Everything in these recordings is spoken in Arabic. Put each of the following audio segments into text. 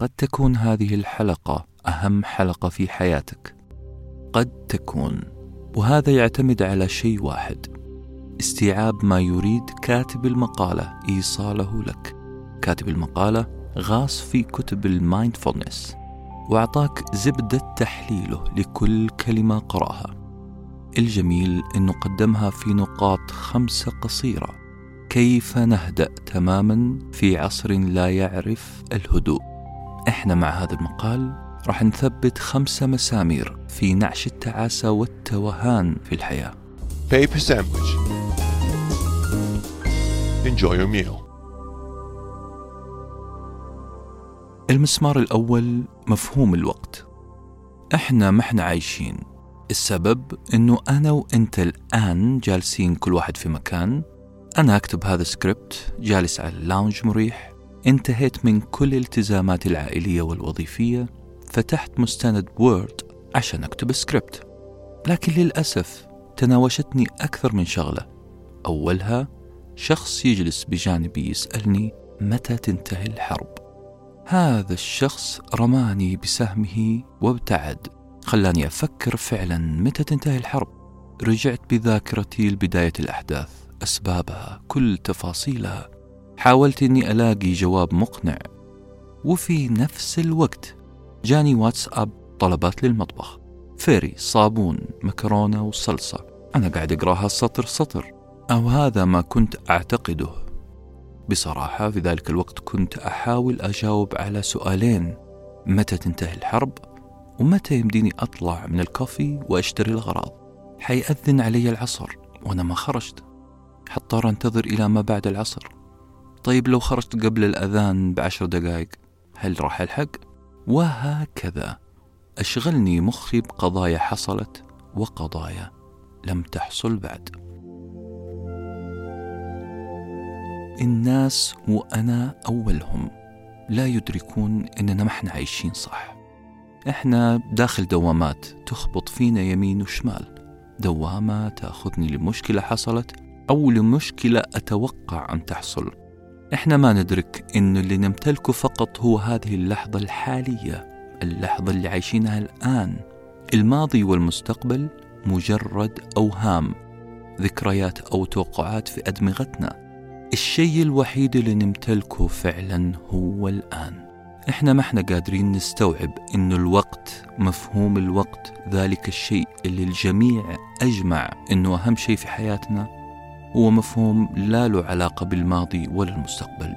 قد تكون هذه الحلقة أهم حلقة في حياتك، قد تكون، وهذا يعتمد على شيء واحد: استيعاب ما يريد كاتب المقالة إيصاله لك. كاتب المقالة غاص في كتب المايندفولنس وأعطاك زبدة تحليله لكل كلمة قرأها. الجميل أنه قدمها في نقاط 5 قصيرة. كيف نهدأ تماما في عصر لا يعرف الهدوء؟ احنا مع هذا المقال راح نثبت 5 مسامير في نعش التعاسة والتوهان في الحياة. Paper sandwich. Enjoy your meal. المسمار الأول: مفهوم الوقت. احنا ما احنا عايشين. السبب انه انا وانت الآن جالسين كل واحد في مكان. انا اكتب هذا السكريبت جالس على اللاونج مريح، انتهيت من كل التزاماتي العائلية والوظيفية، فتحت مستند وورد عشان اكتب سكريبت. لكن للأسف تناوشتني أكثر من شغلة. أولها شخص يجلس بجانبي يسألني: متى تنتهي الحرب؟ هذا الشخص رماني بسهمه وابتعد، خلاني أفكر فعلا متى تنتهي الحرب. رجعت بذاكرتي لبداية الأحداث، أسبابها، كل تفاصيلها، حاولت أني ألاقي جواب مقنع. وفي نفس الوقت جاني واتساب طلبات للمطبخ: فيري، صابون، مكرونة وصلصة. أنا قاعد أقراها سطر سطر، أو هذا ما كنت أعتقده. بصراحة في ذلك الوقت كنت أحاول أجاوب على سؤالين: متى تنتهي الحرب؟ ومتى يمديني أطلع من الكوفي وأشتري الأغراض؟ حيأذن علي العصر وأنا ما خرجت، حضطر أنتظر إلى ما بعد العصر. طيب لو خرجت قبل الأذان ب10 دقائق هل راح ألحق؟ وهكذا أشغلني مخي بقضايا حصلت وقضايا لم تحصل بعد. الناس وأنا أولهم لا يدركون أننا ما احنا عايشين صح. احنا داخل دوامات تخبط فينا يمين وشمال، دوامة تأخذني لمشكلة حصلت أو لمشكلة أتوقع أن تحصل. احنا ما ندرك أن اللي نمتلكه فقط هو هذه اللحظة الحالية، اللحظة اللي عايشينها الآن. الماضي والمستقبل مجرد أوهام، ذكريات أو توقعات في أدمغتنا. الشيء الوحيد اللي نمتلكه فعلا هو الآن. احنا ما احنا قادرين نستوعب إنه الوقت، مفهوم الوقت، ذلك الشيء اللي الجميع أجمع إنه أهم شيء في حياتنا، هو مفهوم لا له علاقة بالماضي ولا المستقبل.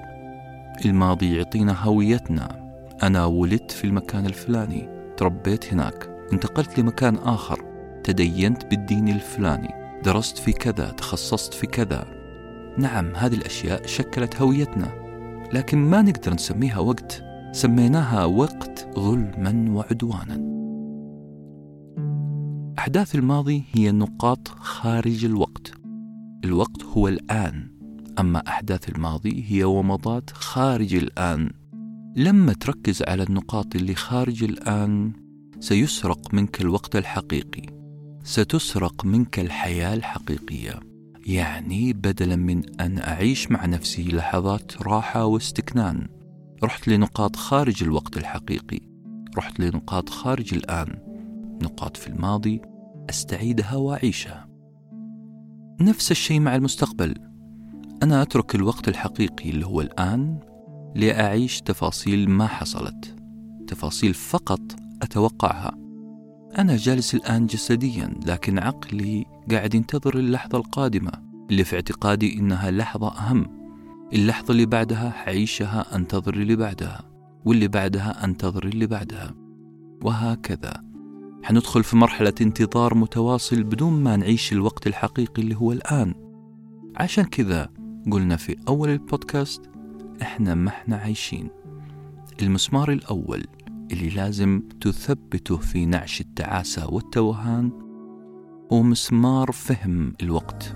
الماضي يعطينا هويتنا: أنا ولدت في المكان الفلاني، تربيت هناك، انتقلت لمكان آخر، تدينت بالدين الفلاني، درست في كذا، تخصصت في كذا. نعم، هذه الأشياء شكلت هويتنا، لكن ما نقدر نسميها وقت. سميناها وقت ظلما وعدوانا. أحداث الماضي هي نقاط خارج الوقت، الوقت هو الآن. أما أحداث الماضي هي ومضات خارج الآن. لما تركز على النقاط اللي خارج الآن سيسرق منك الوقت الحقيقي، ستسرق منك الحياة الحقيقية. يعني بدلا من أن أعيش مع نفسي لحظات راحة واستكنان، رحت لنقاط خارج الوقت الحقيقي، رحت لنقاط خارج الآن، نقاط في الماضي أستعيدها وأعيشها. نفس الشيء مع المستقبل. أنا أترك الوقت الحقيقي اللي هو الآن لأعيش تفاصيل ما حصلت، تفاصيل فقط أتوقعها. أنا جالس الآن جسديا، لكن عقلي قاعد ينتظر اللحظة القادمة اللي في اعتقادي إنها لحظة أهم. اللحظة اللي بعدها حعيشها، أنتظر اللي بعدها، واللي بعدها أنتظر اللي بعدها، وهكذا حندخل في مرحلة انتظار متواصل بدون ما نعيش الوقت الحقيقي اللي هو الآن. عشان كذا قلنا في أول البودكاست: احنا ما احنا عايشين. المسمار الأول اللي لازم تثبته في نعش التعاسة والتوهان هو مسمار فهم الوقت.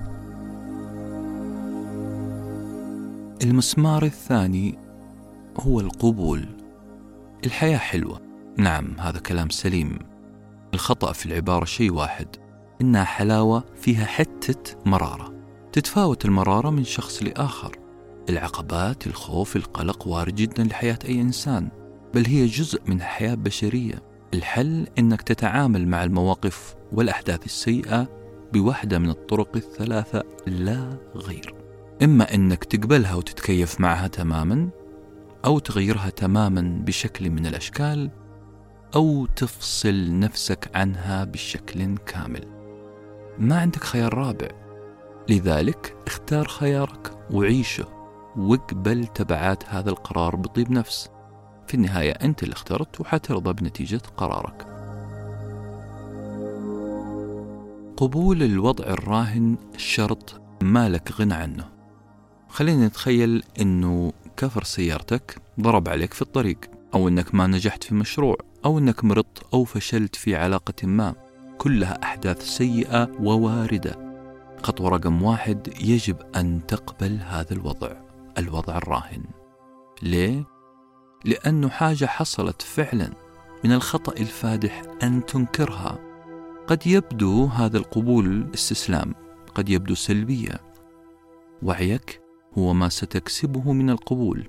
المسمار الثاني هو القبول. الحياة حلوة. نعم، هذا كلام سليم. الخطأ في العبارة شيء واحد: إنها حلاوة فيها حتة مرارة. تتفاوت المرارة من شخص لآخر. العقبات، الخوف، القلق وارد جدا لحياة أي إنسان، بل هي جزء من الحياة البشرية. الحل أنك تتعامل مع المواقف والأحداث السيئة بواحدة من الطرق الثلاثة لا غير. إما أنك تقبلها وتتكيف معها تماما، أو تغيرها تماما بشكل من الأشكال، أو تفصل نفسك عنها بشكل كامل. ما عندك خيار رابع، لذلك اختار خيارك وعيشه واقبل تبعات هذا القرار بطيب نفس. في النهاية أنت اللي اخترت وحترضى بنتيجة قرارك. قبول الوضع الراهن شرط ما لك غنى عنه. خلينا نتخيل أنه كفر سيارتك ضرب عليك في الطريق، أو أنك ما نجحت في مشروع، أو أنك مرضت، أو فشلت في علاقة ما. كلها أحداث سيئة وواردة. خطوة رقم 1، يجب أن تقبل هذا الوضع الراهن. ليه؟ لأنه حاجة حصلت فعلا. من الخطأ الفادح أن تنكرها. قد يبدو هذا القبول استسلام، قد يبدو سلبية. وعيك هو ما ستكسبه من القبول.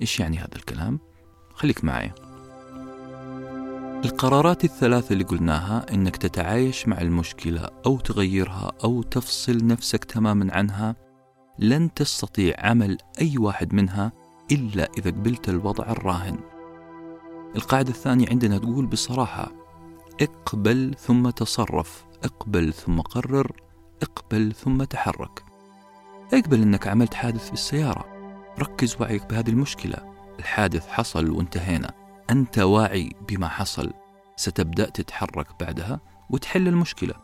إيش يعني هذا الكلام؟ خليك معي. القرارات الثلاثة اللي قلناها، إنك تتعايش مع المشكلة أو تغيرها أو تفصل نفسك تماما عنها، لن تستطيع عمل أي واحد منها إلا إذا قبلت الوضع الراهن. القاعدة الثانية عندنا تقول بصراحة: اقبل ثم تصرف، اقبل ثم قرر، اقبل ثم تحرك. اقبل إنك عملت حادث بالسيارة، ركز وعيك بهذه المشكلة. الحادث حصل وانتهينا، أنت واعي بما حصل، ستبدأ تتحرك بعدها وتحل المشكلة.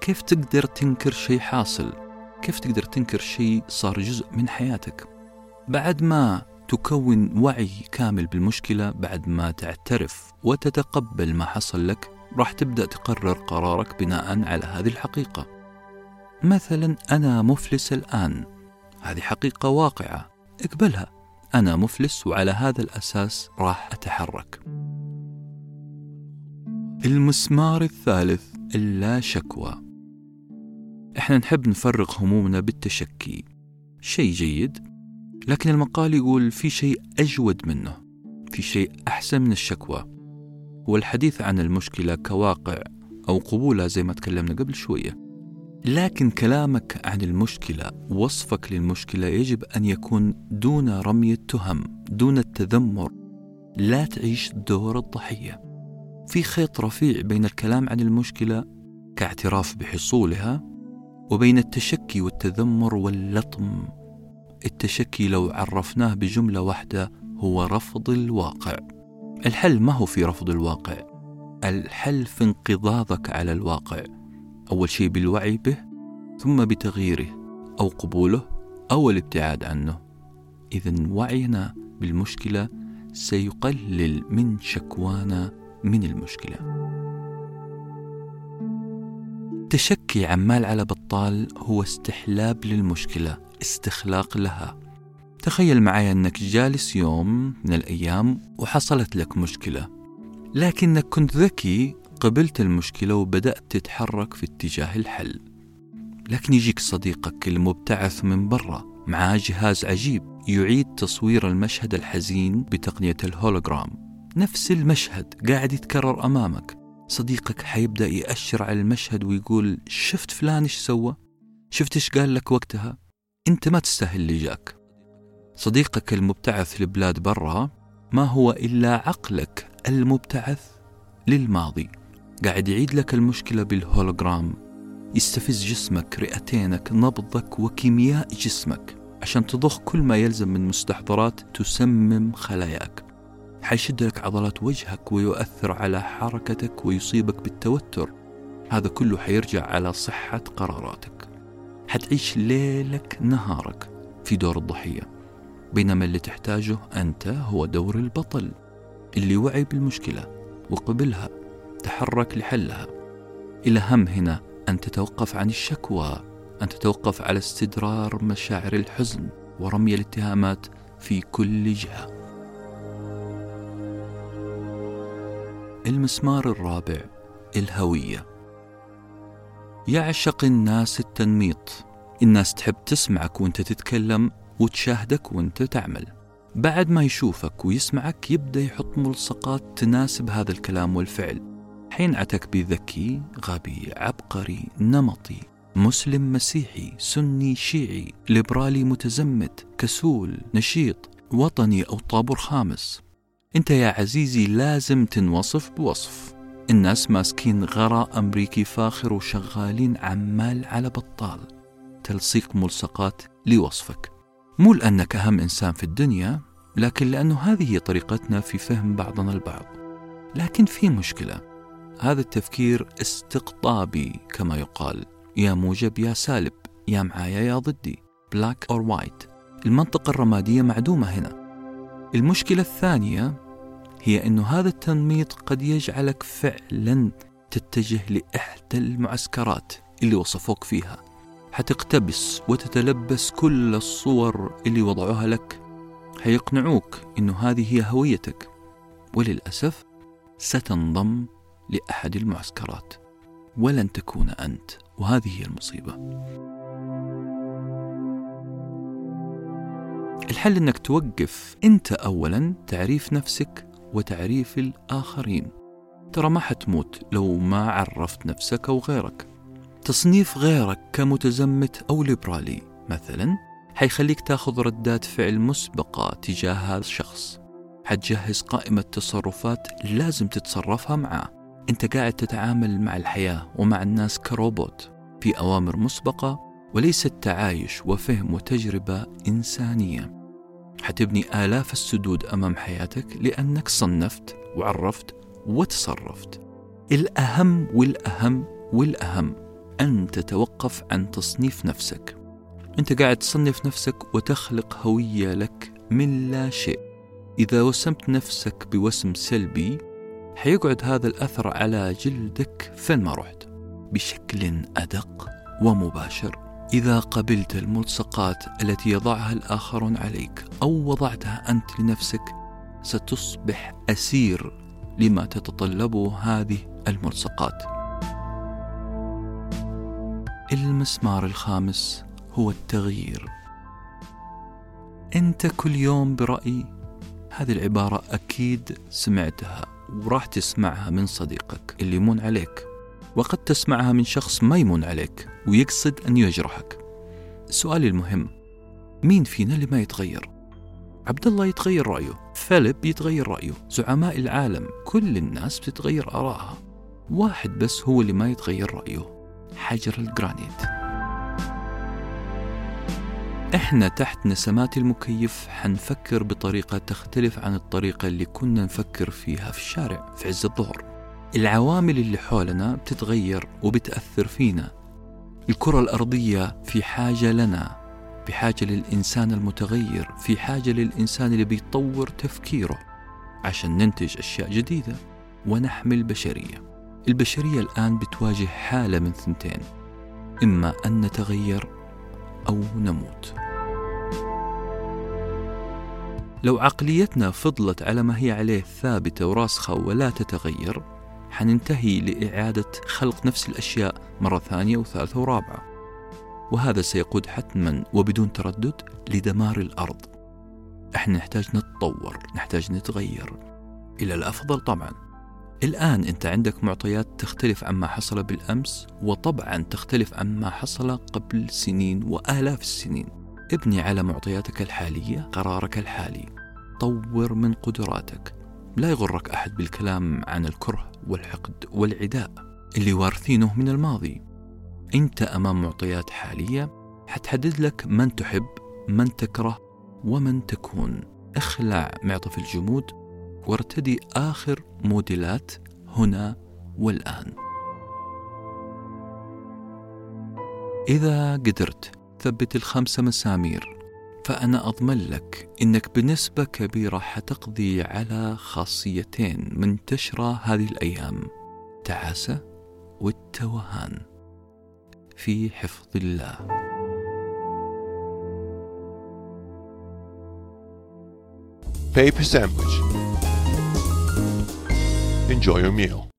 كيف تقدر تنكر شيء حاصل؟ كيف تقدر تنكر شيء صار جزء من حياتك؟ بعد ما تكون وعي كامل بالمشكلة، بعد ما تعترف وتتقبل ما حصل لك، راح تبدأ تقرر قرارك بناء على هذه الحقيقة. مثلا أنا مفلس الآن، هذه حقيقة واقعة، اقبلها. أنا مفلس وعلى هذا الأساس راح أتحرك. المسمار الثالث، اللا شكوى. إحنا نحب نفرغ همومنا بالتشكي، شيء جيد، لكن المقال يقول في شيء أجود منه، في شيء أحسن من الشكوى، والحديث عن المشكلة كواقع أو قبولها زي ما تكلمنا قبل شوية. لكن كلامك عن المشكلة، وصفك للمشكلة، يجب أن يكون دون رمي التهم، دون التذمر. لا تعيش دور الضحية. في خيط رفيع بين الكلام عن المشكلة كاعتراف بحصولها، وبين التشكي والتذمر واللطم. التشكي لو عرفناه بجملة واحدة هو رفض الواقع. الحل ما هو في رفض الواقع، الحل في انقضاضك على الواقع. أول شيء بالوعي به، ثم بتغييره أو قبوله أو الابتعاد عنه. إذن وعينا بالمشكلة سيقلل من شكوانا من المشكلة. تشكي عمال على بطال هو استحلاب للمشكلة، استخلاق لها. تخيل معي أنك جالس يوم من الأيام وحصلت لك مشكلة، لكنك كنت ذكي، قبلت المشكلة وبدأت تتحرك في اتجاه الحل. لكن يجيك صديقك المبتعث من برا، معاه جهاز عجيب يعيد تصوير المشهد الحزين بتقنية الهولوغرام. نفس المشهد قاعد يتكرر أمامك. صديقك حيبدأ يأشر على المشهد ويقول: شفت فلان إيش سوى؟ شفت إيش قال لك وقتها؟ أنت ما تستاهل اللي جاك. صديقك المبتعث لبلاد برا ما هو إلا عقلك المبتعث للماضي، قاعد يعيد لك المشكلة بالهولوغرام. يستفز جسمك، رئتينك، نبضك، وكيمياء جسمك عشان تضخ كل ما يلزم من مستحضرات تسمم خلاياك. حيشد لك عضلات وجهك ويؤثر على حركتك ويصيبك بالتوتر. هذا كله حيرجع على صحة قراراتك. حتعيش ليلك نهارك في دور الضحية، بينما اللي تحتاجه أنت هو دور البطل اللي وعي بالمشكلة وقبلها، تحرك لحلها. الأهم هنا أن تتوقف عن الشكوى، أن تتوقف على استدرار مشاعر الحزن ورمي الاتهامات في كل جهة. المسمار الرابع، الهوية. يعشق الناس التنميط. الناس تحب تسمعك وانت تتكلم، وتشاهدك وانت تعمل. بعد ما يشوفك ويسمعك يبدأ يحط ملصقات تناسب هذا الكلام والفعل، حينعتك بذكي، غبي، عبقري، نمطي، مسلم، مسيحي، سني، شيعي، ليبرالي، متزمت، كسول، نشيط، وطني أو طابور خامس. أنت يا عزيزي لازم تنوصف بوصف. الناس ماسكين غراء أمريكي فاخر وشغالين عمال على بطال تلصيق ملصقات لوصفك، مو لأنك أهم إنسان في الدنيا، لكن لأنه هذه طريقتنا في فهم بعضنا البعض. لكن في مشكلة، هذا التفكير استقطابي كما يقال، يا موجب يا سالب، يا معايا يا ضدي، black or white. المنطقة الرمادية معدومة هنا. المشكلة الثانية هي أن هذا التنميط قد يجعلك فعلا تتجه لإحدى المعسكرات اللي وصفوك فيها، حتقتبس وتتلبس كل الصور اللي وضعوها لك، حيقنعوك أن هذه هي هويتك، وللأسف ستنضم لأحد المعسكرات ولن تكون أنت، وهذه هي المصيبة. الحل أنك توقف أنت أولا تعريف نفسك وتعريف الآخرين. ترى ما حتموت لو ما عرفت نفسك أو غيرك. تصنيف غيرك كمتزمت أو ليبرالي مثلا حيخليك تاخذ ردات فعل مسبقة تجاه هذا الشخص، حتجهز قائمة تصرفات لازم تتصرفها معه. أنت قاعد تتعامل مع الحياة ومع الناس كروبوت في أوامر مسبقة وليس التعايش وفهم وتجربة إنسانية. حتبني آلاف السدود أمام حياتك لأنك صنفت وعرفت وتصرفت. الأهم والأهم والأهم أن تتوقف عن تصنيف نفسك. أنت قاعد تصنف نفسك وتخلق هوية لك من لا شيء. إذا وسمت نفسك بوسم سلبي حيقعد هذا الأثر على جلدك فين ما رحت بشكل أدق ومباشر. إذا قبلت الملصقات التي يضعها الآخرون عليك أو وضعتها أنت لنفسك ستصبح أسير لما تتطلبه هذه الملصقات. المسمار الخامس هو التغيير. أنت كل يوم برأيي، هذه العبارة أكيد سمعتها وراح تسمعها من صديقك اللي يمون عليك، وقد تسمعها من شخص ما يمون عليك ويقصد أن يجرحك. السؤال المهم، مين فينا اللي ما يتغير؟ عبد الله يتغير رأيه، فيليب يتغير رأيه، زعماء العالم كل الناس بتتغير آرائها، واحد بس هو اللي ما يتغير رأيه، حجر الجرانيت. احنا تحت نسمات المكيف حنفكر بطريقة تختلف عن الطريقة اللي كنا نفكر فيها في الشارع في عز الظهر. العوامل اللي حولنا بتتغير وبتأثر فينا. الكرة الأرضية في حاجة لنا، في حاجة للإنسان المتغير، في حاجة للإنسان اللي بيطور تفكيره عشان ننتج أشياء جديدة ونحمي البشرية. البشرية الآن بتواجه حالة من ثنتين، إما أن نتغير أو نموت. لو عقليتنا فضلت على ما هي عليه ثابتة وراسخة ولا تتغير حننتهي لإعادة خلق نفس الأشياء مرة ثانية وثالثة ورابعة، وهذا سيقود حتما وبدون تردد لدمار الأرض. احنا نحتاج نتطور، نحتاج نتغير إلى الأفضل. طبعا الآن أنت عندك معطيات تختلف عما حصل بالأمس، وطبعا تختلف عما حصل قبل سنين وآلاف السنين. ابني على معطياتك الحالية، قرارك الحالي، طور من قدراتك. لا يغرك أحد بالكلام عن الكره والحقد والعداء اللي وارثينه من الماضي. أنت أمام معطيات حالية حتحدد لك من تحب، من تكره، ومن تكون. اخلع معطف الجمود وارتدي آخر موديلات هنا والآن. إذا قدرت ثبت الخمسة مسامير فأنا أضمن لك إنك بنسبة كبيرة حتقضي على خاصيتين منتشرة هذه الأيام، التعاسة والتوهان، في حفظ الله. Paper sandwich. Enjoy your meal.